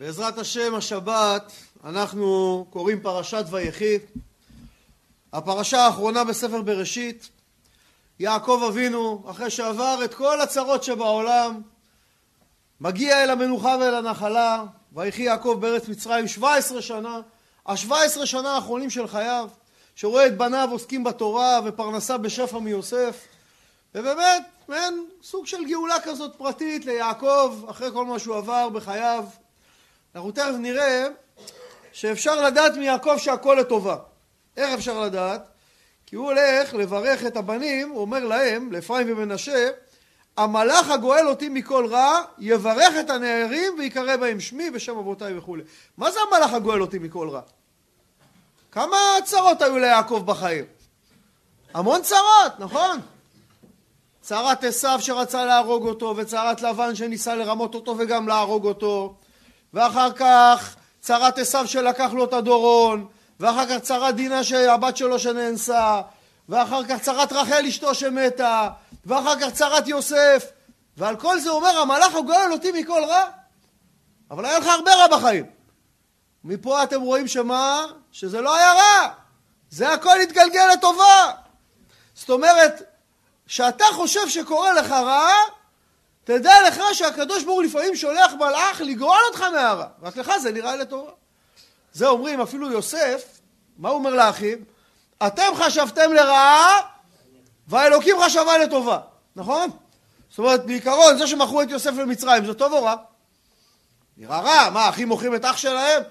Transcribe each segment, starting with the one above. בעזרת השם השבת אנחנו קוראים פרשת ויחי, הפרשה האחרונה בספר בראשית. יעקב אבינו, אחרי שעבר את כל הצרות שבעולם, מגיע אל המנוחה ואל הנחלה. ויחי יעקב בארץ מצרים 17 שנה, ה-17 שנה האחרונים של חייו, שרואה את בניו עוסקים בתורה ופרנסה בשפע מיוסף, ובאמת מעין סוג של גאולה כזאת פרטית ליעקב אחרי כל מה שהוא עבר בחייו. אנחנו תכף נראה שאפשר לדעת מיעקב שהכל לטובה. איך אפשר לדעת? כי הוא הולך לברך את הבנים, הוא אומר להם, לאפרים ומנשה, המלאך הגואל אותי מכל רע יברך את הנערים ויקרא בהם שמי בשם אבותיי וכו'. מה זה המלאך הגואל אותי מכל רע? כמה צרות היו ליעקב בחיים? המון צרות, נכון? צרת עשיו שרצה להרוג אותו, וצרת לבן שניסה לרמות אותו וגם להרוג אותו, ואחר כך צרת עשיו שלקח לו את הדורון, ואחר כך צרת דינה שהבת שלו שנאנסה, ואחר כך צרת רחל אשתו שמתה, ואחר כך צרת יוסף. ועל כל זה אומר המלאך הגואל אותי מכל רע. אבל היה לך הרבה רע בחיים. מפה אתם רואים שמה? שזה לא היה רע, זה הכל התגלגל לטובה. זאת אומרת, שאתה חושב שקורה לך רע, תדע לך שהקדוש ברוך הוא לפעמים שולח מלאך לגאול אותך מהרע, רק לך זה נראה לטובה. זה אומרים אפילו יוסף, מה הוא אומר לאחים? אתם חשבתם לרעה והאלוקים חשבה לטובה, נכון? זאת אומרת, בעיקרון זה שמכרו את יוסף למצרים זה טוב או רע? נראה רע, מה, אחים מוכרים את אח שלהם?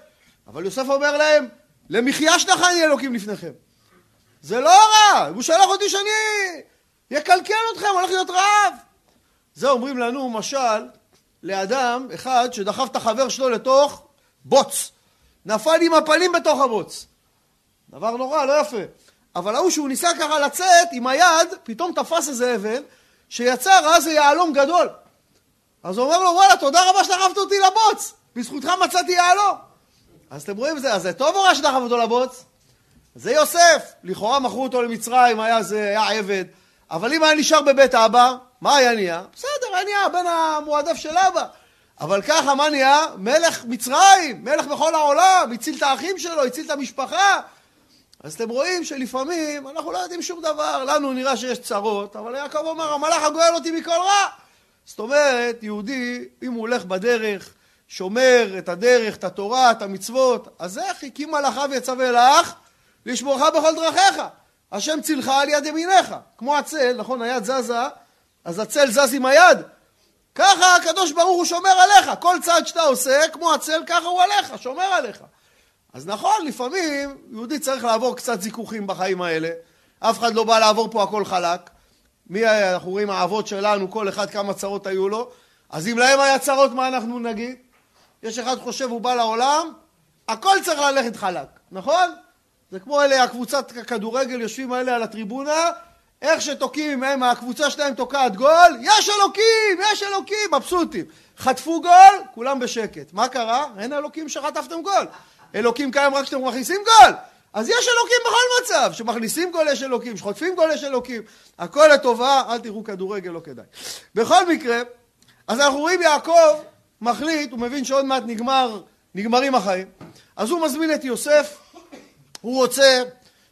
אבל יוסף אומר להם, למחיה שנכני אלוקים לפניכם. זה לא רע, הוא שלח אותי שאני יקלקל אתכם, הולך להיות רעב. זה אומרים לנו משל לאדם אחד שדחף את החבר שלו לתוך בוץ, נפל עם הפנים בתוך הבוץ. דבר נורא, לא יפה. אבל ההוא שהוא ניסה ככה לצאת עם היד, פתאום תפס איזה אבן שיצר אז יהלום גדול. אז הוא אומר לו, וואלה, תודה רבה שדחפת אותי לבוץ, בזכותך מצאתי יהלום. אז אתם רואים, זה טוב או רע שדחף אותו לבוץ? זה יוסף, לכאורה מכרו אותו למצרים, היה עבד. אבל אם היה נשאר בבית אבא, מה היה נהיה? בסדר, היה נהיה בן המועדף של אבא. אבל ככה מה נהיה? מלך מצרים, מלך בכל העולם, הציל את האחים שלו, הציל את המשפחה. אז אתם רואים שלפעמים אנחנו לא יודעים שום דבר, לנו נראה שיש צרות, אבל יעקב אומר, המלאך הגואל אותי מכל רע. זאת אומרת, יהודי, אם הוא הולך בדרך, שומר את הדרך, את התורה, את המצוות, אז איך? הקים מלאכיו יצווה לך, לשמורך בכל דרכיך. השם צילך על יד ימיניך. כמו הצל, נכון? היד זזה, אז הצל זז עם היד. ככה הקדוש ברוך הוא שומר עליך. כל צעד שאתה עושה, כמו הצל, ככה הוא עליך, שומר עליך. אז נכון, לפעמים יהודי צריך לעבור קצת זיכוכים בחיים האלה. אף אחד לא בא לעבור פה הכל חלק. אנחנו רואים האבות שלנו, כל אחד כמה צרות היו לו. אז אם להם היה צרות, מה אנחנו נגיד? יש אחד חושב, הוא בא לעולם, הכל צריך ללכת חלק, נכון? זה כמו אלה, הקבוצת כדורגל, יושבים האלה על הטריבונה, איך שתוקעים, הקבוצה שלהם תוקעת גול, יש אלוקים, יש אלוקים, מבסוטים. חטפו גול, כולם בשקט. מה קרה? אין אלוקים שחטפתם גול. אלוקים קיים רק שאתם מכניסים גול. אז יש אלוקים בכל מצב, שמכניסים גול יש אלוקים, שחוטפים גול יש אלוקים. הכל לטובה, אל תראו כדורגל, לא כדאי. בכל מקרה, אז אנחנו רואים יעקב, מחליט, הוא מבין שעוד מעט נגמרים החיים. אז הוא מזמין את יוסף, הוא רוצה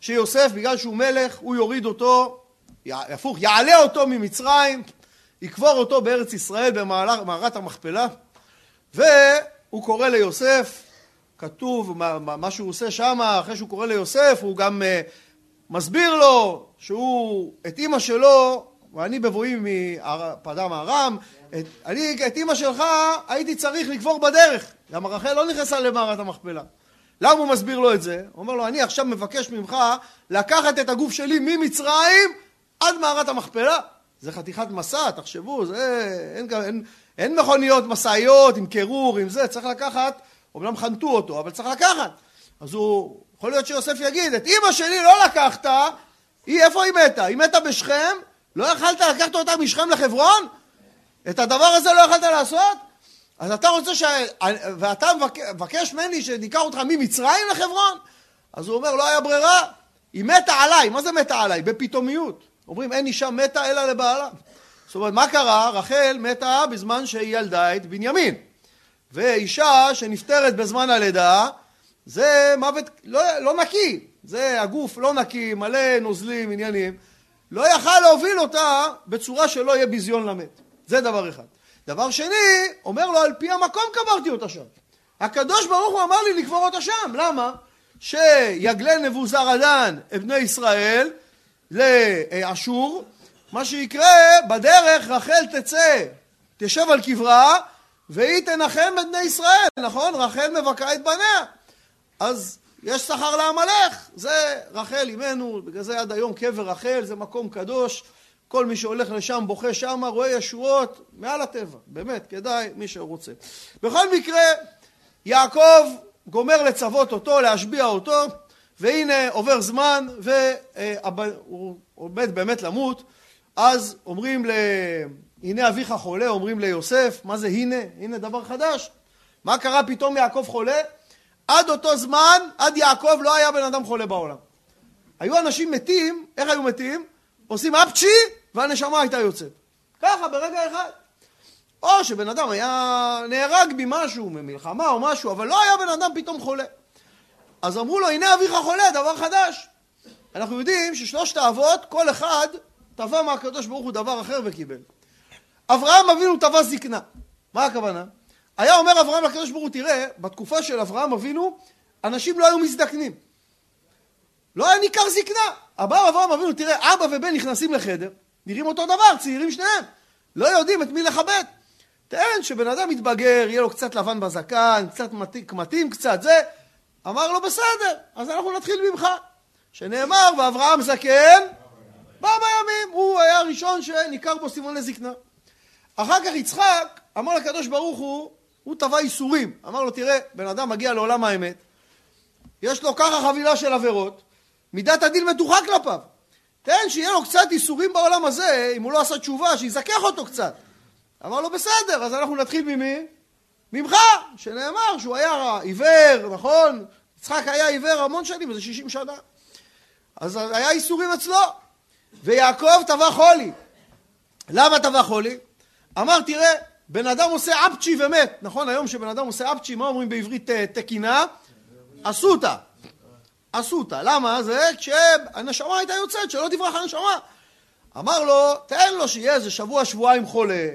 שיוסף, בגלל שהוא מלך, הוא יוריד אותו, יפוך, יעלה אותו ממצרים, יקבור אותו בארץ ישראל במערת המכפלה, והוא קורא ליוסף, כתוב מה שהוא עושה שם, אחרי שהוא קורא ליוסף, הוא גם מסביר לו שהוא, את אמא שלו, ואני בבואי מפדם הארם, את אמא שלך הייתי צריך לקבור בדרך. גם רחל לא נכנסה למערת המכפלה. למה הוא מסביר לו את זה? הוא אומר לו, אני עכשיו מבקש ממך לקחת את הגוף שלי ממצרים עד מערת המכפלה. זה חתיכת מסע, תחשבו, אין מכוניות מסעיות עם קירור, עם זה, צריך לקחת, אומנם חנתו אותו, אבל צריך לקחת. אז הוא, יכול להיות שיוסף יגיד, את אמא שלי לא לקחת, איפה היא מתה? היא מתה בשכם? לא יכלת לקחת אותה משכם לחברון? את הדבר הזה לא יכלת לעשות? אז אתה רוצה ואתה מבקש ממני שניקח אותך ממצרים לחברון? אז הוא אומר, לא היה ברירה, היא מתה עליי. מה זה מתה עליי? בפתאומיות. אומרים, אין אישה מתה אלא לבעלה. זאת אומרת, מה קרה? רחל מתה בזמן שהיא ילדה את בנימין. ואישה שנפטרת בזמן הלידה, זה מוות לא נקי, זה הגוף לא נקי, מלא נוזלים, עניינים, לא יכל להוביל אותה בצורה שלא יהיה ביזיון למת. זה דבר אחד. דבר שני, אומר לו, על פי המקום קברתי אותה שם. הקדוש ברוך הוא אמר לי לקבור אותה שם. למה? שיגלה נבוזראדן את בני ישראל לאשור, מה שיקרה בדרך, רחל תצא, תשב על קברה, והיא תנחם את בני ישראל, נכון? רחל מבקעה את בניה. אז יש שכר לעמלך, זה רחל אימנו, בגלל זה עד היום קבר רחל, זה מקום קדוש, כל מי שהולך לשם, בוכה שם, רואה ישועות, מעל הטבע, באמת, כדאי מי שרוצה. בכל מקרה, יעקב גומר לצוות אותו, להשביע אותו, והנה עובר זמן, והוא עומד באמת למות, אז אומרים, הנה אביך חולה, אומרים ליוסף, מה זה הנה? הנה דבר חדש. מה קרה פתאום יעקב חולה? עד אותו זמן, עד יעקב לא היה בן אדם חולה בעולם. היו אנשים מתים, איך היו מתים? עושים אפצ'י, והנשמה הייתה יוצאת. ככה, ברגע אחד. או שבן אדם היה נהרג במשהו, ממלחמה או משהו, אבל לא היה בן אדם פתאום חולה. אז אמרו לו, הנה אביך חולה, דבר חדש. אנחנו יודעים ששלושת האבות, כל אחד תבע מהקדוש ברוך הוא דבר אחר וקיבל. אברהם אבינו תבע זקנה. מה הכוונה? היה אומר אברהם לקדוש ברוך הוא, תראה, בתקופה של אברהם אבינו, אנשים לא היו מזדקנים. לא היה ניכר זקנה. הבא אברהם אבינו, תראה, אבא ובן נכנסים לחדר, נראים אותו דבר, צעירים שניהם. לא יודעים את מי לחבט. טען שבן אדם מתבגר, יהיה לו קצת לבן בזקן, קצת מתאים, קצת זה. אמר לו, בסדר, אז אנחנו נתחיל ממך. שנאמר, ואברהם זקן, בא בימים, הוא היה הראשון שניכר בו סימון לזקנה. אחר כך יצחק, אמר לקדוש ברוך הוא טבע איסורים. אמר לו, תראה, בן אדם מגיע לעולם האמת, יש לו ככה חבילה של עבירות, מידת הדין מתוחה כלפיו. תן שיהיה לו קצת איסורים בעולם הזה, אם הוא לא עשה תשובה, שיזכח אותו קצת. אמר לו, בסדר, אז אנחנו נתחיל ממי? ממך, שנאמר שהוא היה עיוור, נכון? יצחק היה עיוור המון שנים, זה 60 שנה. אז היה איסורים אצלו. ויעקב טבע חולי. למה טבע חולי? אמר, תראה, בן אדם עושה אפצ'י ומת. נכון, היום שבן אדם עושה אפצ'י, מה אומרים בעברית תקינה? אסותא. אסותא. למה? זה כשהנשמה הייתה יוצאת, שלא תברח הנשמה. אמר לו, תן לו שיהיה איזה שבוע, שבועיים חולה.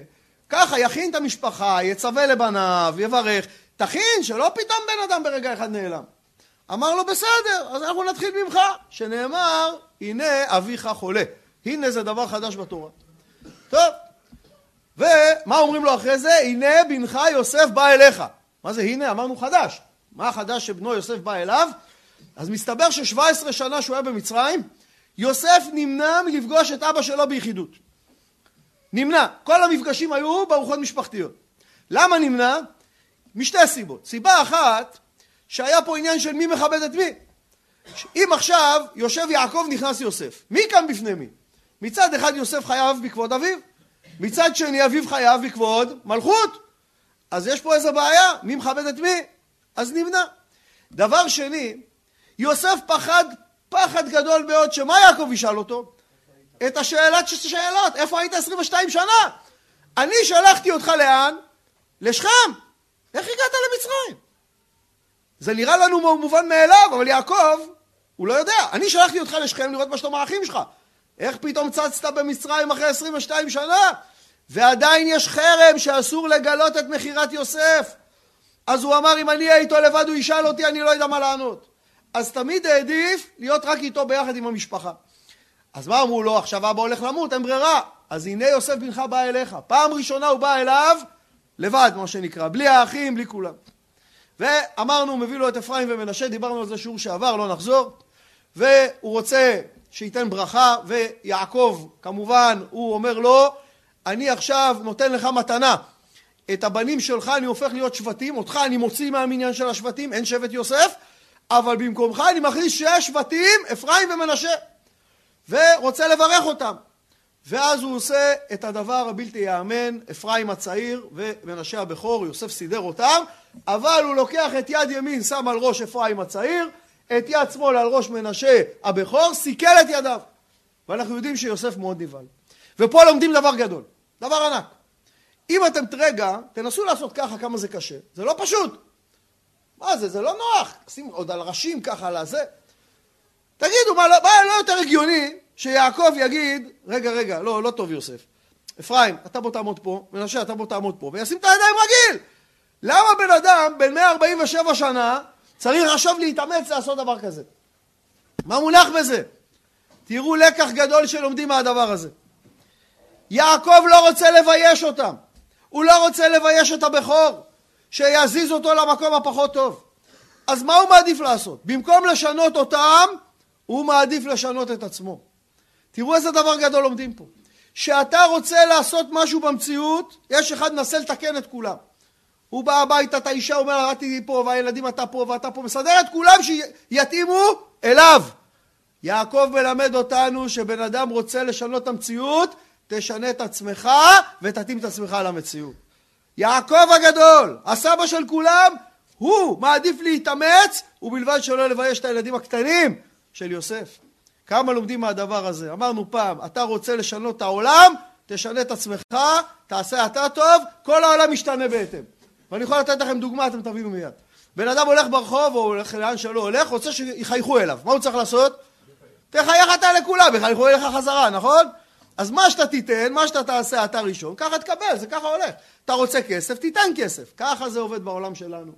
ככה יכין את המשפחה, יצווה לבניו, יברך. תכין שלא פתאום בן אדם ברגע אחד נעלם. אמר לו, בסדר, אז אנחנו נתחיל ממך. שנאמר, הנה אביך חולה. הנה זה דבר חדש בתורה. טוב. ומה אומרים לו אחרי זה? הנה בנך יוסף בא אליך. מה זה הנה? אמרנו חדש. מה החדש שבנו יוסף בא אליו? אז מסתבר ש17 שנה שהוא היה במצרים, יוסף נמנע מלפגוש את אבא שלו ביחידות. נמנע. כל המפגשים היו בארוחות משפחתיות. למה נמנע? משתי סיבות. סיבה אחת, שהיה פה עניין של מי מכבד את מי. אם עכשיו יושב יעקב נכנס יוסף, מי קם בפני מי? מצד אחד יוסף חייב בכבוד אביו, מצד שני אביו חייב בכבוד מלכות. אז יש פה איזו בעיה, מי מכבד את מי? אז נמנע. דבר שני, יוסף פחד גדול מאוד, שמה יעקב ישאל אותו? את השאלת ששאלות, איפה היית 22 שנה? אני שלחתי אותך לאן? לשכם. איך הגעת למצרים? זה נראה לנו מובן מאליו, אבל יעקב, הוא לא יודע. אני שלחתי אותך לשכם לראות מה שאתה מאחים שלך. איך פתאום צצת במצרים אחרי 22 שנה? ועדיין יש חרם שאסור לגלות את מחירת יוסף. אז הוא אמר, אם אני אהיה איתו לבד, הוא ישאל אותי, אני לא יודע מה לענות. אז תמיד העדיף להיות רק איתו ביחד עם המשפחה. אז מה אמרו לו? עכשיו אבא הולך למות, אין ברירה. אז הנה יוסף בנך בא אליך. פעם ראשונה הוא בא אליו, לבד, מה שנקרא. בלי האחים, בלי כולם. ואמרנו, מביא לו את אפרים ומנשה, דיברנו על זה שיעור שעבר, לא נחזור. והוא רוצה שייתן ברכה, ויעקב, כמובן, הוא אומר לו, אני עכשיו נותן לך מתנה. את הבנים שלך אני הופך להיות שבטים, אותך אני מוציא מהמניין של השבטים, אין שבט יוסף, אבל במקומך אני מכניס שיש שבטים, אפרים ומנשה. ורוצה לברך אותם. ואז הוא עושה את הדבר הבלתי יאמן, אפרים הצעיר ומנשה הבכור, יוסף סידר אותם, אבל הוא לוקח את יד ימין, שם על ראש אפרים הצעיר, את יד שמאל על ראש מנשה הבכור, סיכל את ידיו. ואנחנו יודעים שיוסף מאוד נבהל. ופה לומדים דבר גדול, דבר ענק. אם אתם רגע, תנסו לעשות ככה כמה זה קשה. זה לא פשוט. מה זה? זה לא נוח. שים עוד על ראשים ככה על הזה. תגידו, מה לא יותר הגיוני שיעקב יגיד, רגע, לא טוב יוסף. אפרים, אתה בוא תעמוד פה, מנשה, אתה בוא תעמוד פה, וישים את הידיים רגיל. למה בן אדם בין 147 שנה צריך עכשיו להתאמץ לעשות דבר כזה? מה מונח בזה? תראו לקח גדול שלומדים מהדבר הזה. יעקב לא רוצה לבייש אותם. הוא לא רוצה לבייש את הבכור, שיזיז אותו למקום הפחות טוב. אז מה הוא מעדיף לעשות? במקום לשנות אותם, הוא מעדיף לשנות את עצמו. תראו איזה דבר גדול לומדים פה. שאתה רוצה לעשות משהו במציאות, יש אחד נסה לתקן את כולם. הוא בא הביתה, את האישה, הוא אומר, ראיתי פה, והילדים אתה פה, מסדר את כולם שיתאימו אליו. יעקב מלמד אותנו שבן אדם רוצה לשנות את המציאות, תשנה את עצמך ותתאים את עצמך למציאות. יעקב הגדול, הסבא של כולם, הוא מעדיף להתאמץ, ובלבד שלא לבייש את הילדים הקטנים של יוסף. כמה לומדים מהדבר הזה? אמרנו פעם, אתה רוצה לשנות את העולם, תשנה את עצמך, תעשה אתה טוב, כל העולם משתנה בהתאם. ואני יכול לתת לכם דוגמה, אתם תבינו מיד. בן אדם הולך ברחוב, או הולך לאן שלא הולך, רוצה שיחייכו אליו. מה הוא צריך לעשות? תחייך אתה לכולם, יחייכו אליך חזרה, נכון? אז מה שאתה תיתן, מה שאתה תעשה אתה ראשון, ככה תקבל, זה ככה הולך. אתה רוצה כסף, תיתן כסף. ככה זה עובד בעולם שלנו.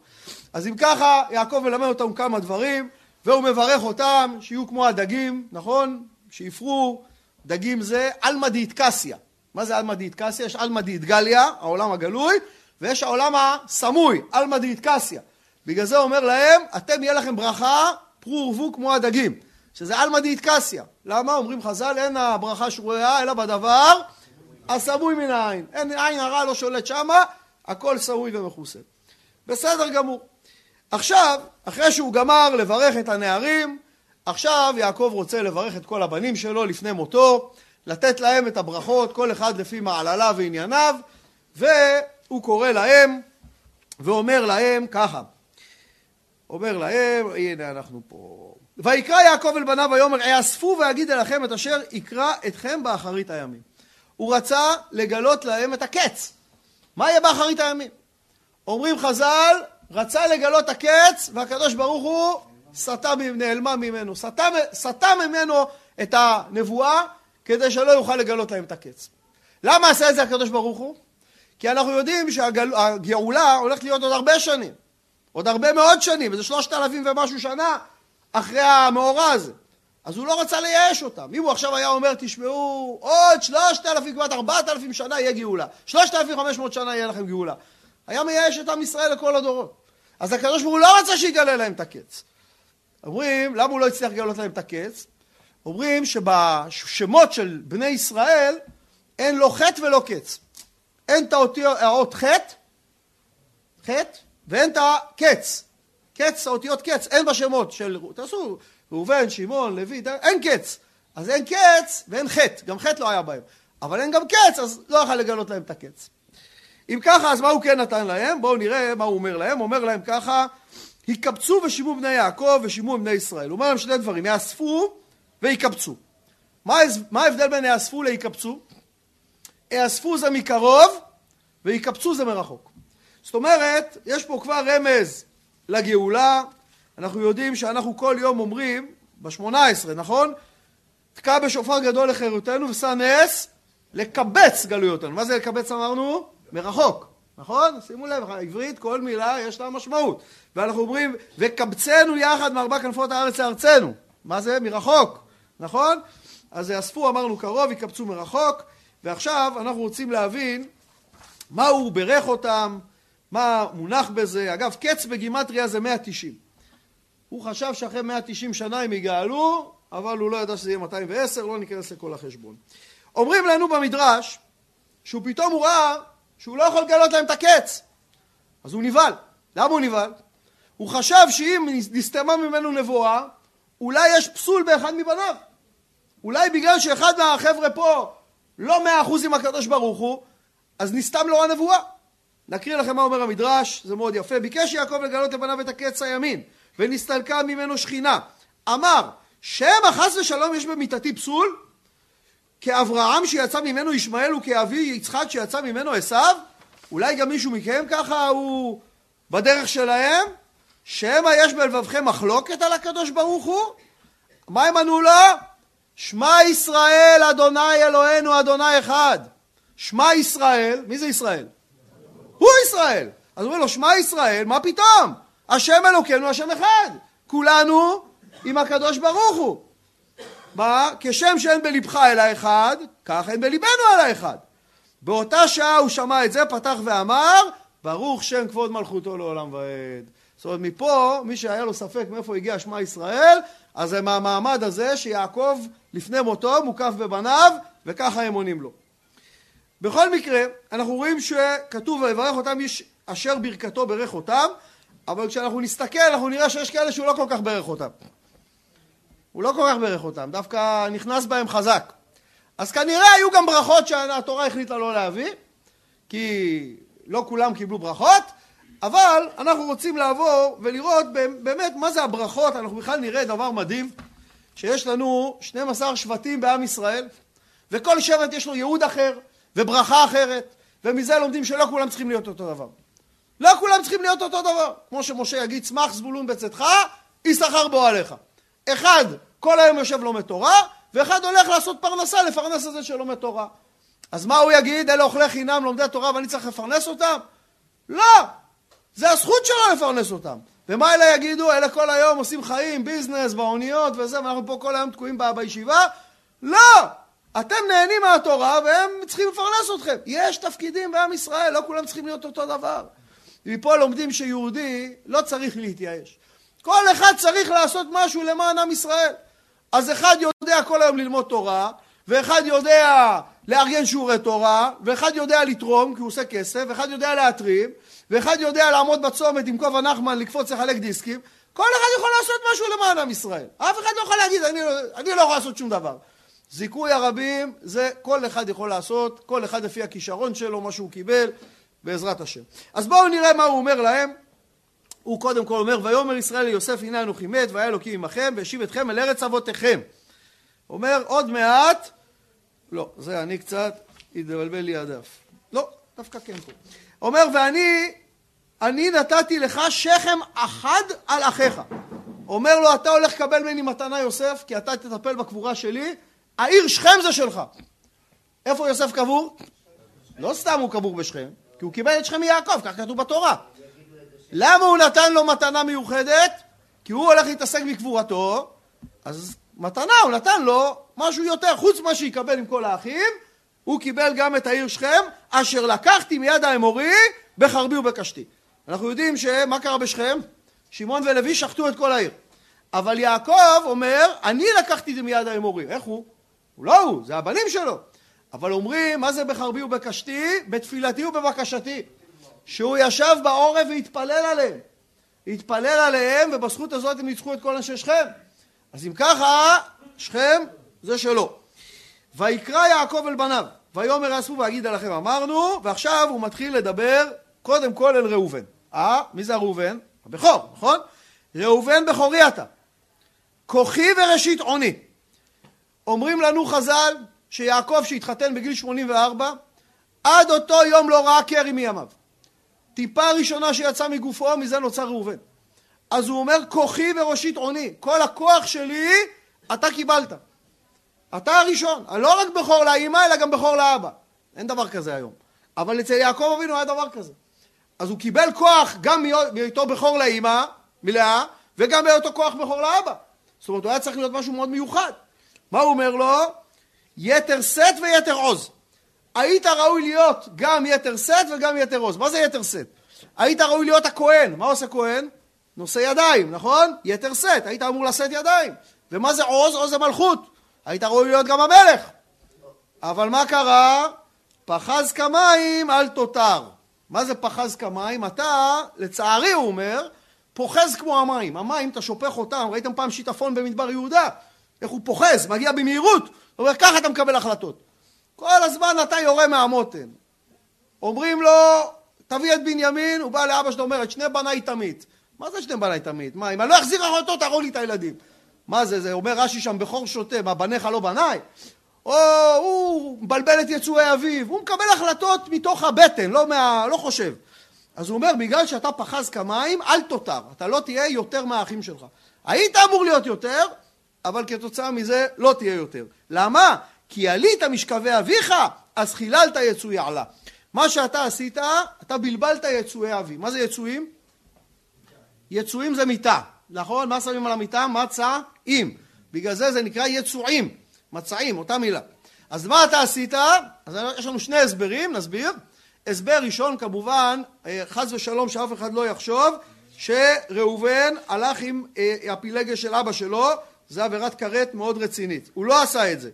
אז אם ככה, יעקב מלמד אותם כמה דברים, והוא מברך אותם שיהיו כמו הדגים, נכון? שיפרו, דגים זה אלמא דאיטקסיה. מה זה אלמא דאיטקסיה? יש אלמא דאיטגליה, העולם הגלוי, ויש העולם הסמוי, אלמא דאיטקסיה. בגלל זה אומר להם, אתם יהיה לכם ברכה, פרו ורבו כמו הדגים. שזה אלמא דאיטקסיה. למה? אומרים חז"ל, אין הברכה שרויה, אלא בדבר הסמוי מן העין. אין עין הרע לא שולט שמה, הכל סמוי ומכוסה. בסדר גמור. עכשיו, אחרי שהוא גמר לברך את הנערים, עכשיו יעקב רוצה לברך את כל הבנים שלו לפני מותו, לתת להם את הברכות, כל אחד לפי מעלליו וענייניו, והוא קורא להם ואומר להם ככה. אומר להם, הנה אנחנו פה. ויקרא יעקב אל בניו ויאמר, יאספו ויגיד אליכם את אשר יקרא אתכם באחרית הימים. הוא רצה לגלות להם את הקץ. מה יהיה באחרית הימים? אומרים חז"ל, רצה לגלות הקץ, והקדוש ברוך הוא נעלמה ממנו. סטה ממנו את הנבואה, כדי שלא יוכל לגלות להם את הקץ. למה עשה את זה הקדוש ברוך הוא? כי אנחנו יודעים שהגאולה הולכת להיות עוד הרבה שנים. עוד הרבה מאוד שנים, וזה 3,000 ומשהו שנה אחרי המאורע הזה. אז הוא לא רצה לייאש אותם. אם הוא עכשיו היה אומר, תשמעו, עוד 3,000, כמעט 4,000 שנה יהיה גאולה. 3,500 שנה יהיה לכם גאולה. היה מייאש את עם ישראל לכל הדורות. אז הקדוש ברוך הוא לא רצה שיגלה להם את הקץ. אומרים, למה הוא לא הצליח לגלות להם את הקץ? אומרים שבשמות של בני ישראל אין לו חטא ולא קץ. אין את האות חטא, ואין את הקץ. קץ, האותיות קץ, אין בשמות של... תעשו, ראובן, שמעון, לוי, אין קץ. אז אין קץ ואין חטא, גם חטא לא היה בהם. אבל אין גם קץ, אז לא יכול לגלות להם את הקץ. אם ככה, אז מה הוא כן נתן להם? בואו נראה מה הוא אומר להם. הוא אומר להם ככה, היקבצו ושימו בני יעקב ושימו בני ישראל. הוא אומר להם שני דברים, יאספו ויקבצו. מה ההבדל בין יאספו להיקבצו? יאספו זה מקרוב ויקבצו זה מרחוק. זאת אומרת, יש פה כבר רמז לגאולה. אנחנו יודעים שאנחנו כל יום אומרים, ב-18, נכון? תקע בשופר גדול לחירותנו ושא נס לקבץ גלויותנו. מה זה לקבץ אמרנו? מרחוק, נכון? שימו לב, עברית, כל מילה יש לה משמעות. ואנחנו אומרים, וקבצנו יחד מארבע כנפות הארץ לארצנו. מה זה? מרחוק, נכון? אז יאספו, אמרנו קרוב, יקבצו מרחוק, ועכשיו אנחנו רוצים להבין מה הוא ברך אותם, מה מונח בזה. אגב, קץ בגימטריה זה 190. הוא חשב שאחרי 190 שנה הם יגאלו, אבל הוא לא ידע שזה יהיה 210, לא ניכנס לכל החשבון. אומרים לנו במדרש, שהוא פתאום הוא ראה, שהוא לא יכול לגלות להם את הקץ. אז הוא נבהל. למה הוא נבהל? הוא חשב שאם נסתמה ממנו נבואה, אולי יש פסול באחד מבניו. אולי בגלל שאחד מהחבר'ה פה לא 100% עם הקדוש ברוך הוא, אז נסתם לו הנבואה. נקריא לכם מה אומר המדרש, זה מאוד יפה. ביקש יעקב לגלות לבניו את הקץ הימין, ונסתלקה ממנו שכינה. אמר, שמא חס ושלום יש במיתתי פסול? כאברהם שיצא ממנו ישמעאל וכאבי יצחק שיצא ממנו עשיו, אולי גם מישהו מכם ככה הוא בדרך שלהם? שמא יש בלבבכם מחלוקת על הקדוש ברוך הוא? מה הם ענו לו? שמע ישראל אדוני אלוהינו אדוני אחד. שמע ישראל, מי זה ישראל? הוא ישראל. אז אומר לו שמע ישראל, מה פתאום? השם אלוקינו השם אחד. כולנו עם הקדוש ברוך הוא. מה? כשם שאין בלבך אל האחד, כך אין בלבנו אל האחד. באותה שעה הוא שמע את זה, פתח ואמר, ברוך שם כבוד מלכותו לעולם ועד. זאת אומרת, מפה, מי שהיה לו ספק מאיפה הגיע שמע ישראל, אז זה מהמעמד הזה שיעקב לפני מותו מוקף בבניו, וככה הם עונים לו. בכל מקרה, אנחנו רואים שכתוב ויברך אותם איש אשר ברכתו ברך אותם, אבל כשאנחנו נסתכל, אנחנו נראה שיש כאלה שהוא לא כל כך ברך אותם. הוא לא כל כך ברך אותם, דווקא נכנס בהם חזק. אז כנראה היו גם ברכות שהתורה החליטה לא להביא, כי לא כולם קיבלו ברכות, אבל אנחנו רוצים לעבור ולראות באמת מה זה הברכות. אנחנו בכלל נראה דבר מדהים, שיש לנו 12 שבטים בעם ישראל, וכל שבט יש לו ייעוד אחר וברכה אחרת, ומזה לומדים שלא כולם צריכים להיות אותו דבר. לא כולם צריכים להיות אותו דבר. כמו שמשה יגיד, צמח זבולון בצאתך, יששכר באוהליך. אחד כל היום יושב לומד תורה, ואחד הולך לעשות פרנסה לפרנס הזה שלומד תורה. אז מה הוא יגיד? אלה אוכלי חינם לומדי תורה ואני צריך לפרנס אותם? לא! זה הזכות שלו לפרנס אותם. ומה אלה יגידו? אלה כל היום עושים חיים, ביזנס, באוניות וזה, ואנחנו פה כל היום תקועים בישיבה? לא! אתם נהנים מהתורה והם צריכים לפרנס אתכם. יש תפקידים בעם ישראל, לא כולם צריכים להיות אותו דבר. ופה לומדים שיהודי לא צריך להתייאש. כל אחד צריך לעשות משהו למען עם ישראל. אז אחד יודע כל היום ללמוד תורה, ואחד יודע לארגן שיעורי תורה, ואחד יודע לתרום כי הוא עושה כסף, ואחד יודע להתרים, ואחד יודע לעמוד בצומת עם כובע נחמן לקפוץ לחלק דיסקים. כל אחד יכול לעשות משהו למען עם ישראל. אף אחד לא יכול להגיד אני לא יכול לעשות שום דבר. זיכוי הרבים זה כל אחד יכול לעשות, כל אחד לפי הכישרון שלו, מה שהוא קיבל, בעזרת השם. אז בואו נראה מה הוא אומר להם. הוא קודם כל אומר, ויאמר ישראל ליוסף, הנה אנוכי מת, והיה אלוקים עמכם, והשיב אתכם אל ארץ אבותיכם. אומר עוד מעט, לא, זה אני קצת, התבלבל לי הדף. לא, דווקא כן פה. אומר, ואני נתתי לך שכם אחד על אחיך. אומר לו, אתה הולך לקבל ממני מתנה יוסף, כי אתה תטפל בקבורה שלי, העיר שכם זה שלך. איפה יוסף קבור? לא סתם הוא קבור בשכם, כי הוא קיבל את שכם מיעקב, כך כתוב בתורה. למה הוא נתן לו מתנה מיוחדת? כי הוא הולך להתעסק בקבורתו, אז מתנה הוא נתן לו משהו יותר, חוץ מה שיקבל עם כל האחים, הוא קיבל גם את העיר שכם, אשר לקחתי מיד האמורי, בחרבי ובקשתי. אנחנו יודעים שמה קרה בשכם? שמעון ולוי שחטו את כל העיר. אבל יעקב אומר, אני לקחתי את זה מיד האמורי. איך הוא? הוא לא הוא, זה הבנים שלו. אבל אומרים, מה זה בחרבי ובקשתי? בתפילתי ובבקשתי. שהוא ישב בעורף והתפלל עליהם. התפלל עליהם, ובזכות הזאת הם ניצחו את כל אנשי שכם. אז אם ככה, שכם זה שלו. ויקרא יעקב אל בניו, ויאמר אספו והגיד עליכם, אמרנו, ועכשיו הוא מתחיל לדבר קודם כל אל ראובן. מי זה ראובן? הבכור, נכון? ראובן בכורי אתה. כוחי וראשית עוני. אומרים לנו חז"ל, שיעקב שהתחתן בגיל 84, עד אותו יום לא ראה קרי מימיו. טיפה ראשונה שיצא מגופו, מזה נוצר ראובן. אז הוא אומר, כוחי וראשית עוני. כל הכוח שלי, אתה קיבלת. אתה הראשון. לא רק בכור לאמא, אלא גם בכור לאבא. אין דבר כזה היום. אבל אצל יעקב אבינו היה דבר כזה. אז הוא קיבל כוח גם מאותו בכור לאמא, מלאה, וגם מאותו כוח בכור לאבא. זאת אומרת, הוא היה צריך להיות משהו מאוד מיוחד. מה הוא אומר לו? יתר סט ויתר עוז. היית ראוי להיות גם יתר סט וגם יתר עוז. מה זה יתר סט? היית ראוי להיות הכהן. מה עושה כהן? נושא ידיים, נכון? יתר סט. היית אמור לשאת ידיים. ומה זה עוז? עוז זה מלכות. היית ראוי להיות גם המלך. אבל מה קרה? פחז כמים אל תותר. מה זה פחז כמים? אתה, לצערי הוא אומר, פוחז כמו המים. המים, אתה שופך אותם. ראיתם פעם שיטפון במדבר יהודה? איך הוא פוחז? מגיע במהירות. זאת אומרת, ככה אתה מקבל החלטות. כל הזמן אתה יורה מהמותן. אומרים לו, תביא את בנימין, הוא בא לאבא שלו, אומר, את שני בניי תמית. מה זה שני בניי תמית? מה, אם אני לא אחזיר אחותו, תראו לי את הילדים. מה זה? זה אומר רש"י שם, בכור שוטה, מה, בניך לא בניי? או הוא מבלבל את יצואי אביו, הוא מקבל החלטות מתוך הבטן, לא חושב. אז הוא אומר, בגלל שאתה פחז כמים, אל תותר, אתה לא תהיה יותר מהאחים שלך. היית אמור להיות יותר, אבל כתוצאה מזה לא תהיה יותר. למה? כי עלית משכבי אביך, אז חיללת יצואי עלה. מה שאתה עשית, אתה בלבלת יצואי אבי. מה זה יצואים? יצואים זה מיטה, נכון? מה שמים על המיטה? מצעים. בגלל זה זה נקרא יצואים, מצעים, אותה מילה. אז מה אתה עשית? אז יש לנו שני הסברים, נסביר. הסבר ראשון כמובן, חס ושלום שאף אחד לא יחשוב, שראובן הלך עם הפילגש של אבא שלו, זה עבירת קראת מאוד רצינית. הוא לא עשה את זה.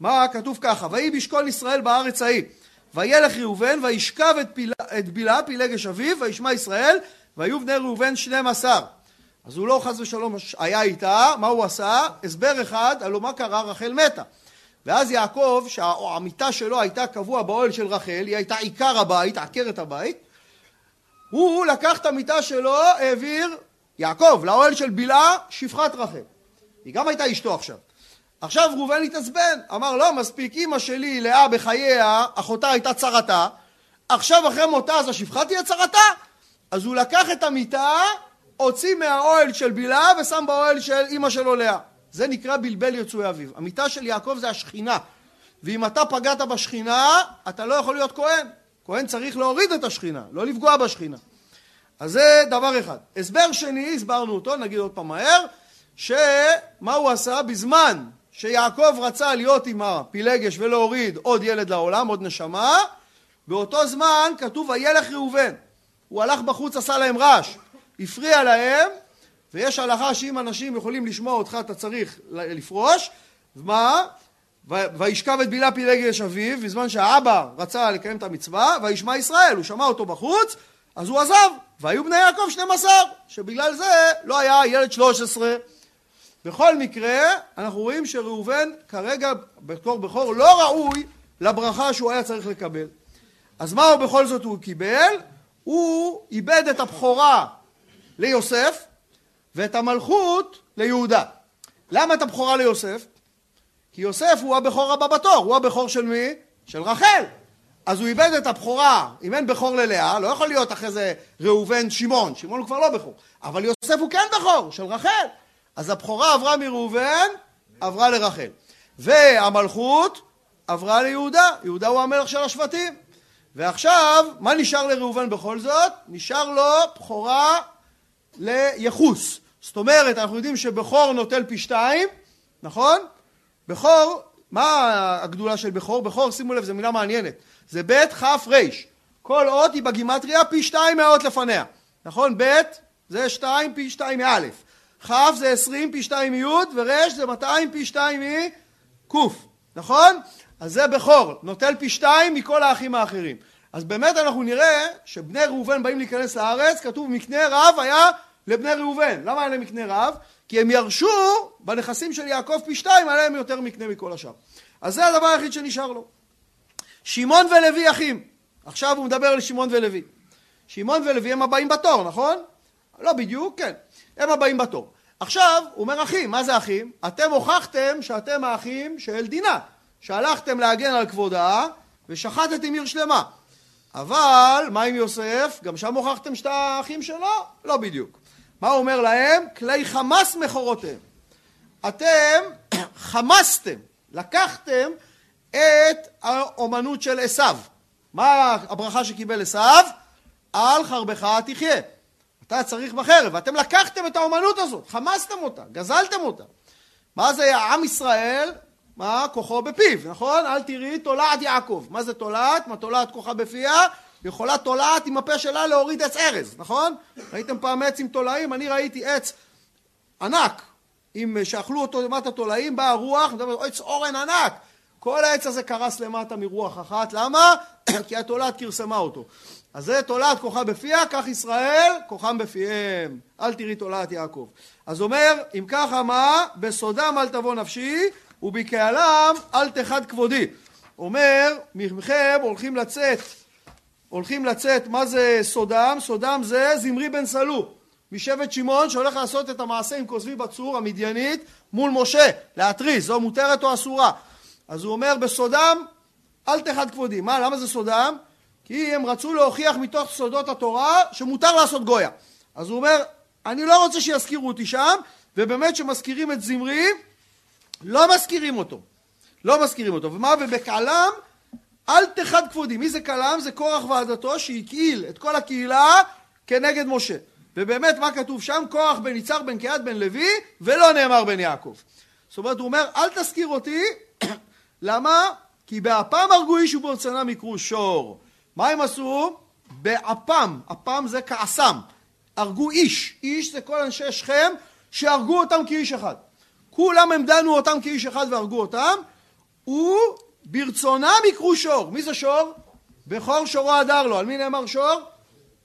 מה כתוב ככה? ויהי בשכון ישראל בארץ ההיא. וילך ראובן וישכב את בלעה פילגש אביו, וישמע ישראל, והיו בני ראובן 12. אז הוא לא חס ושלום היה איתה, מה הוא עשה? הסבר אחד, הלא מה קרה? רחל מתה. ואז יעקב, שהמיטה שלו הייתה קבוע באוהל של רחל, היא הייתה עיקר הבית, עקרת הבית, הוא לקח את המיטה שלו, העביר יעקב לאוהל של בלעה, שפחת רחל. היא גם הייתה אשתו עכשיו. עכשיו ראובן התעצבן, אמר לא מספיק, אמא שלי לאה בחייה, אחותה הייתה צרתה, עכשיו אחרי מותה אז השפחה תהיה צרתה. אז הוא לקח את המיטה, הוציא מהאוהל של בלעה ושם באוהל של אמא שלו לאה. זה נקרא בלבל יצואי אביו. המיטה של יעקב זה השכינה, ואם אתה פגעת בשכינה אתה לא יכול להיות כהן. כהן צריך להוריד את השכינה, לא לפגוע בשכינה. אז זה דבר אחד. הסבר שני, הסברנו אותו, נגיד עוד פעם מהר, שמה הוא עשה בזמן שיעקב רצה להיות עם הפילגש ולהוריד עוד ילד לעולם, עוד נשמה, באותו זמן כתוב וילך ראובן. הוא הלך בחוץ, עשה להם רעש, הפריע להם, ויש הלכה שאם אנשים יכולים לשמוע אותך, אתה צריך לפרוש, ומה? וישכב את בלעה פילגש אביו, בזמן שהאבא רצה לקיים את המצווה, וישמע ישראל, הוא שמע אותו בחוץ, אז הוא עזב, והיו בני יעקב 12, שבגלל זה לא היה ילד 13. בכל מקרה, אנחנו רואים שראובן כרגע בתור בכור לא ראוי לברכה שהוא היה צריך לקבל. אז מה הוא בכל זאת הוא קיבל? הוא איבד את הבכורה ליוסף ואת המלכות ליהודה. למה את הבכורה ליוסף? כי יוסף הוא הבכור הבא בתור, הוא הבכור של מי? של רחל. אז הוא איבד את הבכורה, אם אין בכור ללאה, לא יכול להיות אחרי זה ראובן שמעון, שמעון הוא כבר לא בכור, אבל יוסף הוא כן בכור של רחל. אז הבכורה עברה מראובן, עברה לרחל. והמלכות עברה ליהודה, יהודה הוא המלך של השבטים. ועכשיו, מה נשאר לראובן בכל זאת? נשאר לו בכורה ליחוס. זאת אומרת, אנחנו יודעים שבכור נוטל פי 2, נכון? בכור, מה הגדולה של בכור? בכור, שימו לב, זו מילה מעניינת. זה בית חף רש. כל אות היא בגימטריה פי 2 מהאות לפניה. נכון? בית זה 2 פי 2 מאלף. חף זה 20 פי 2 מיוד, ורש זה 200 פי 2 מקוף, נכון? אז זה בכור, נוטל פי 2 מכל האחים האחרים. אז באמת אנחנו נראה שבני ראובן באים להיכנס לארץ, כתוב מקנה רב היה לבני ראובן. למה היה להם מקנה רב? כי הם ירשו בנכסים של יעקב פי 2, עליהם יותר מקנה מכל השאר. אז זה הדבר היחיד שנשאר לו. שמעון ולוי אחים. עכשיו הוא מדבר על שמעון ולוי. שמעון ולוי הם הבאים בתור, נכון? לא בדיוק, כן. הם הבאים בתור. עכשיו, הוא אומר אחים, מה זה אחים? אתם הוכחתם שאתם האחים של דינה, שהלכתם להגן על כבודה ושחטתם עיר שלמה. אבל, מה עם יוסף? גם שם הוכחתם שאתם האחים שלו? לא בדיוק. מה הוא אומר להם? כלי חמאס מכורותיהם. אתם חמאסתם, לקחתם את האומנות של עשיו. מה הברכה שקיבל עשיו? על חרבך תחיה. אתה צריך בחרב, ואתם לקחתם את האומנות הזאת, חמסתם אותה, גזלתם אותה. מה זה עם ישראל? מה? כוחו בפיו, נכון? אל תראי תולעת יעקב. מה זה תולעת? מה תולעת כוחה בפיה? יכולה תולעת עם הפה שלה להוריד עץ ארז, נכון? ראיתם פעם עץ עם תולעים? אני ראיתי עץ ענק, שאכלו אותו למטה תולעים, באה הרוח, עץ אורן ענק. כל העץ הזה קרס למטה מרוח אחת, למה? כי התולעת קרסמה אותו. אז זה תולעת כוחה בפיה, כך ישראל, כוחם בפיהם. אל תראי תולעת יעקב. אז אומר, אם ככה מה? בסודם אל תבוא נפשי, ובקהלם אל תחד כבודי. אומר, מכם הולכים לצאת, מה זה סודם? סודם זה זמרי בן סלו, משבט שמעון, שהולך לעשות את המעשה עם כוזבי בצור המדיינית, מול משה, להטריז, זו מותרת או אסורה. אז הוא אומר בסודם אל תחד כבודי. מה, למה זה סודם? כי הם רצו להוכיח מתוך סודות התורה שמותר לעשות גויה. אז הוא אומר, אני לא רוצה שיזכירו אותי שם, ובאמת שמזכירים את זמרי, לא מזכירים אותו. לא מזכירים אותו. ומה? ובקלם, אל תחד כבודי. מי זה קלם? זה קורח ועדתו שהקהיל את כל הקהילה כנגד משה. ובאמת מה כתוב שם? קורח בן יצהר בן קהת בן לוי, ולא נאמר בן יעקב. זאת אומרת, הוא אומר, אל תזכיר אותי. למה? כי באפם הרגו איש וברצונם יקרו שור. מה הם עשו? באפם, אפם זה כעסם, הרגו איש. איש זה כל אנשי שכם שהרגו אותם כאיש אחד. כולם הם דנו אותם כאיש אחד והרגו אותם, וברצונם יקרו שור. מי זה שור? בכור שורו הדר לו. על מי נאמר שור?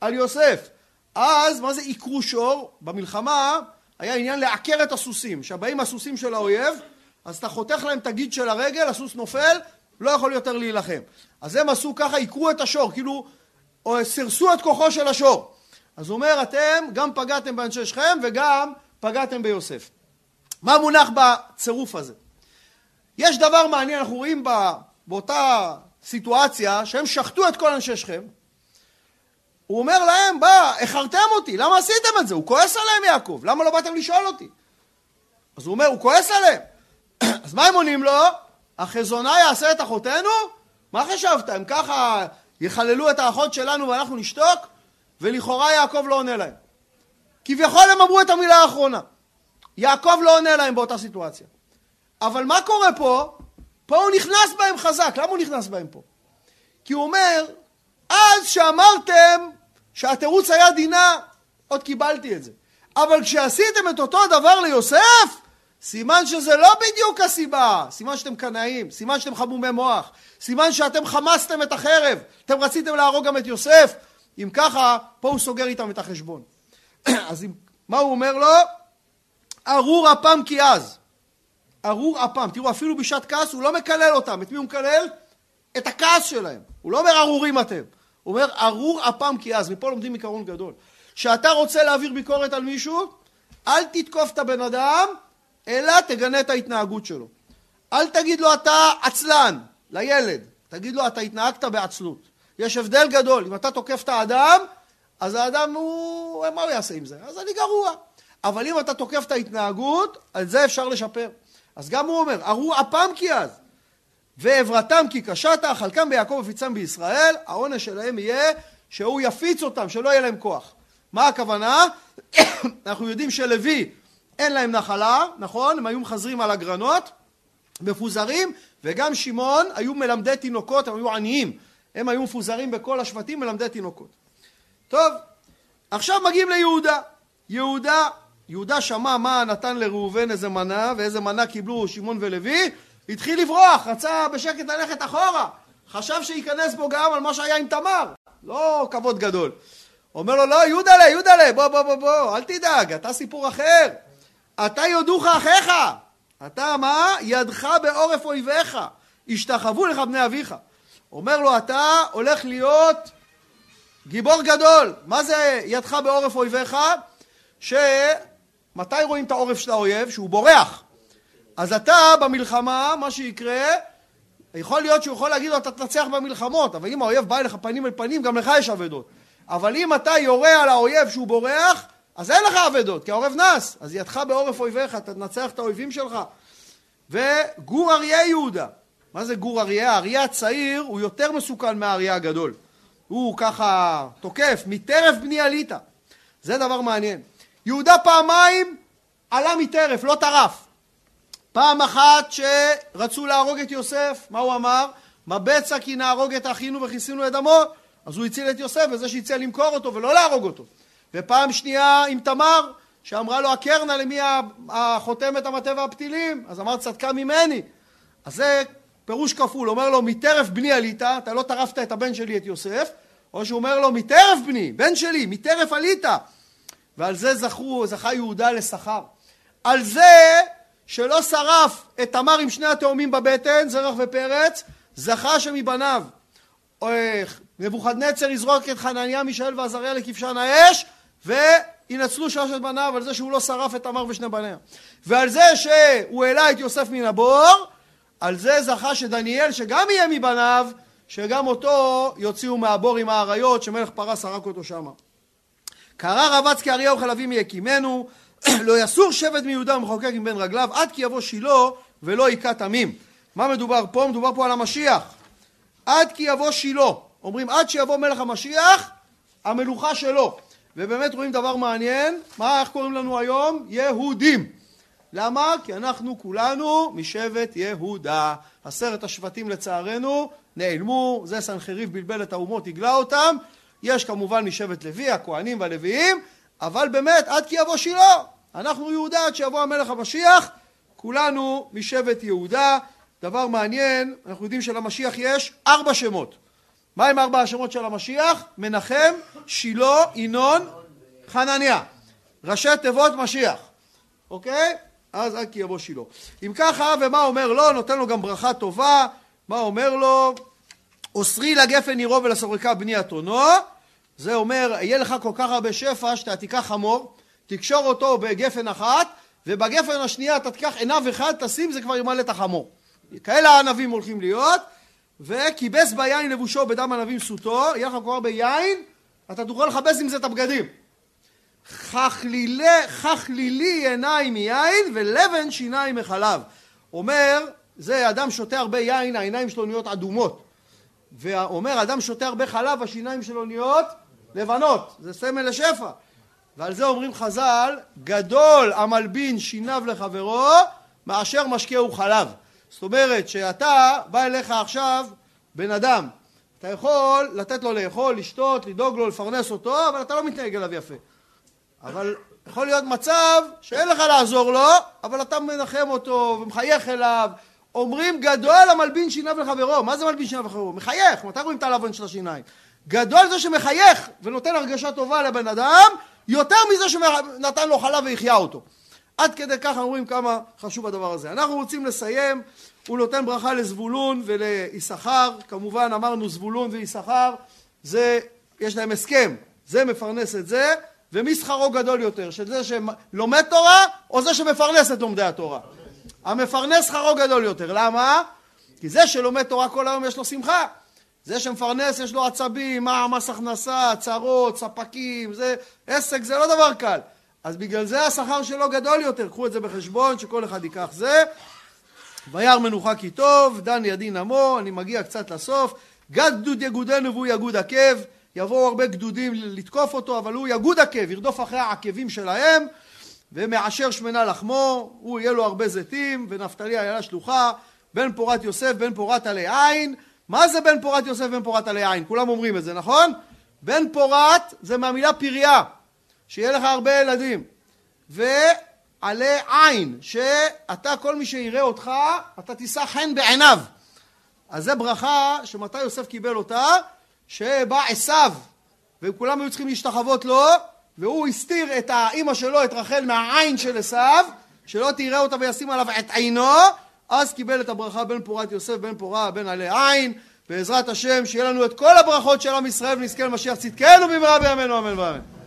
על יוסף. אז מה זה יקרו שור? במלחמה היה עניין לעקר את הסוסים, שבאים הסוסים של האויב, אז אתה חותך להם תגיד של הרגל, הסוס נופל, לא יכול יותר להילחם. אז הם עשו ככה, עיקרו את השור, כאילו סרסו את כוחו של השור. אז הוא אומר, אתם גם פגעתם באנשי שכם וגם פגעתם ביוסף. מה מונח בצירוף הזה? יש דבר מעניין, אנחנו רואים באותה סיטואציה, שהם שחטו את כל אנשי שכם. הוא אומר להם, בא, החרתם אותי, למה עשיתם את זה? הוא כועס עליהם יעקב, למה לא באתם לשאול אותי? אז הוא אומר, הוא כועס עליהם. אז מה הם עונים לו? החזונה יעשה את אחותנו? מה חשבת? הם ככה יחללו את האחות שלנו ואנחנו נשתוק? ולכאורה יעקב לא עונה להם. כביכול הם אמרו את המילה האחרונה. יעקב לא עונה להם באותה סיטואציה. אבל מה קורה פה? פה הוא נכנס בהם חזק. למה הוא נכנס בהם פה? כי הוא אומר, אז שאמרתם שהתירוץ היה דינה, עוד קיבלתי את זה. אבל כשעשיתם את אותו הדבר ליוסף, סימן שזה לא בדיוק הסיבה, סימן שאתם קנאים, סימן שאתם חמומי מוח, סימן שאתם חמסתם את החרב, אתם רציתם להרוג גם את יוסף. אם ככה, פה הוא סוגר איתם את החשבון. אז מה הוא אומר לו? ארור אפם כי אז. ארור אפם, תראו, אפילו בשעת כעס הוא לא מקלל אותם. את מי הוא מקלל? את הכעס שלהם. הוא לא אומר ארורים אתם, הוא אומר ארור אפם כי אז. מפה לומדים עיקרון גדול. כשאתה רוצה להעביר ביקורת על מישהו, אל תתקוף את הבן אדם, אלא תגנה את ההתנהגות שלו. אל תגיד לו אתה עצלן לילד, תגיד לו אתה התנהגת בעצלות. יש הבדל גדול. אם אתה תוקף את האדם, אז האדם הוא, מה הוא יעשה עם זה? אז אני גרוע. אבל אם אתה תוקף את ההתנהגות, על זה אפשר לשפר. אז גם הוא אומר, ארור אפם כי אז, ועברתם כי קשת, חלקם ביעקב ופיצם בישראל, העונש שלהם יהיה שהוא יפיץ אותם, שלא יהיה להם כוח. מה הכוונה? אנחנו יודעים שלוי, אין להם נחלה, נכון? הם היו מחזרים על הגרנות, מפוזרים, וגם שמעון היו מלמדי תינוקות, הם היו עניים. הם היו מפוזרים בכל השבטים, מלמדי תינוקות. טוב, עכשיו מגיעים ליהודה. יהודה שמע מה נתן לראובן איזה מנה, ואיזה מנה קיבלו שמעון ולוי, התחיל לברוח, רצה בשקט ללכת אחורה. חשב שייכנס בו גם על מה שהיה עם תמר. לא כבוד גדול. אומר לו, לא, יהודה, בוא, אל תדאג, אתה סיפור אחר. אתה יודוך אחיך, אתה מה? ידך בעורף אויביך, השתחוו לך בני אביך. אומר לו, אתה הולך להיות גיבור גדול. מה זה ידך בעורף אויביך? שמתי רואים את העורף של האויב? שהוא בורח. אז אתה במלחמה, מה שיקרה, יכול להיות שהוא יכול להגיד לו, אתה תנצח במלחמות, אבל אם האויב בא אליך פנים אל פנים, גם לך יש עבדות. אבל אם אתה יורה על האויב שהוא בורח, אז אין לך עבדות, כי העורב נס. אז ידך בעורף אויביך, אתה תנצח את האויבים שלך. וגור אריה יהודה. מה זה גור אריה? האריה הצעיר הוא יותר מסוכן מהאריה הגדול. הוא ככה תוקף, מטרף בני עליתה. זה דבר מעניין. יהודה פעמיים עלה מטרף, לא טרף. פעם אחת שרצו להרוג את יוסף, מה הוא אמר? מבצע כי נהרוג את אחינו וכיסינו את דמו. אז הוא הציל את יוסף, וזה שהציע למכור אותו ולא להרוג אותו. ופעם שנייה עם תמר, שאמרה לו הקרנה למי החותמת המטה והפתילים, אז אמר צדקה ממני. אז זה פירוש כפול, אומר לו מטרף בני עלית, אתה לא טרפת את הבן שלי את יוסף, או שהוא אומר לו מטרף בני, בן שלי, מטרף עלית. ועל זה זכה יהודה לשכר. על זה שלא שרף את תמר עם שני התאומים בבטן, זרח ופרץ, זכה שמבניו, נבוכדנצר יזרוק את חנניה, מישאל ועזריה לכבשן האש, וינצלו שלושת בניו על זה שהוא לא שרף את תמר ושני בניה. ועל זה שהוא העלה את יוסף מן הבור, על זה זכה שדניאל, שגם יהיה מבניו, שגם אותו יוציאו מהבור עם האריות, שמלך פרס הרק אותו שמה. קרא רבץ כי אריה וחלבי מיקימנו, לא יסור שבט מיהודה ומחוקק עם בין רגליו, עד כי יבוא שילה ולא יקע תמים. מה מדובר פה? מדובר פה על המשיח. עד כי יבוא שילה. אומרים עד שיבוא מלך המשיח, המלוכה שלו. ובאמת רואים דבר מעניין, מה, איך קוראים לנו היום? יהודים. למה? כי אנחנו כולנו משבט יהודה. 10 השבטים לצערנו נעלמו, זה סנחריב בלבל את האומות, הגלה אותם. יש כמובן משבט לוי, הכהנים והלוויים, אבל באמת עד כי יבוא שילה. אנחנו יהודה עד שיבוא המלך המשיח, כולנו משבט יהודה. דבר מעניין, אנחנו יודעים שלמשיח יש 4 שמות. מה עם 4 השמות של המשיח? מנחם, שילה, עינון, חנניה. ראשי תיבות משיח. אוקיי? אז עד כי יבוא שילה. אם ככה, ומה אומר לו? נותן לו גם ברכה טובה. מה אומר לו? אוסרי לגפן נירו ולסורקה בני אתונו. זה אומר, יהיה לך כל כך הרבה שפע שאתה תיקח חמור, תקשור אותו בגפן אחת, ובגפן השנייה אתה תיקח עיניו אחד, תשים, זה כבר ימלא את החמור. כאלה הענבים הולכים להיות, וכיבס ביין לבושו בדם ענבים סוטו, יהיה לך כבר ביין, אתה תוכל לחבס עם זה את הבגדים. חכלילי עיניים מיין ולבן שיניים מחלב. אומר, זה אדם שותה הרבה יין, העיניים שלו נהיות אדומות. ואומר, אדם שותה הרבה חלב, השיניים שלו נהיות לבנות. זה סמל לשפע. ועל זה אומרים חז"ל, גדול המלבין שיניו לחברו, מאשר משקהו חלב. זאת אומרת, שאתה בא אליך עכשיו בן אדם. אתה יכול לתת לו לאכול, לשתות, לדאוג לו, לפרנס אותו, אבל אתה לא מתנהג אליו יפה. אבל יכול להיות מצב שאין לך לעזור לו, אבל אתה מנחם אותו ומחייך אליו. אומרים גדול המלבין שיניו לחברו. מה זה מלבין שיניו לחברו? מחייך. מתי רואים את הלבן של השיניים? גדול זה שמחייך ונותן הרגשה טובה לבן אדם, יותר מזה שנתן לו חלב והחיה אותו. עד כדי כך אומרים כמה חשוב הדבר הזה. אנחנו רוצים לסיים, הוא נותן ברכה לזבולון וליששכר. כמובן אמרנו זבולון ויששכר, זה, יש להם הסכם. זה מפרנס את זה. ומי שכרו גדול יותר, של זה שלומד תורה או זה שמפרנס את לומדי התורה? המפרנס שכרו גדול יותר. למה? כי זה שלומד תורה כל היום יש לו שמחה. זה שמפרנס יש לו עצבים, מס הכנסה, צרות, ספקים, זה עסק, זה לא דבר קל. אז בגלל זה השכר שלו גדול יותר. קחו את זה בחשבון, שכל אחד ייקח זה. וירא מנוחה כי טוב, דן ידין עמו. אני מגיע קצת לסוף. גד גדוד יגודנו והוא יגוד עקב. יבואו הרבה גדודים לתקוף אותו, אבל הוא יגוד עקב, ירדוף אחרי העקבים שלהם, ומעשר שמנה לחמו, הוא יהיה לו הרבה זיתים, ונפתלי איילה שלוחה, בן פורת יוסף, בן פורת עלי עין. מה זה בן פורת יוסף, בן פורת עלי עין? כולם אומרים את זה, נכון? בן פורת זה מהמילה פריה, שיהיה לך הרבה ילדים, ועלי עין, שאתה כל מי שיראה אותך, אתה תישא חן בעיניו. אז זה ברכה שמתי יוסף קיבל אותה, שבא עשיו, וכולם היו צריכים להשתחוות לו, והוא הסתיר את האמא שלו, את רחל, מהעין של עשיו, שלא תראה אותה וישים עליו את עינו, אז קיבל את הברכה בן פורת יוסף, בן פורה, בן עלי עין, בעזרת השם, שיהיה לנו את כל הברכות של עם ישראל, ונזכה למשיח צדקנו במהרה בימינו, אמן ואמן.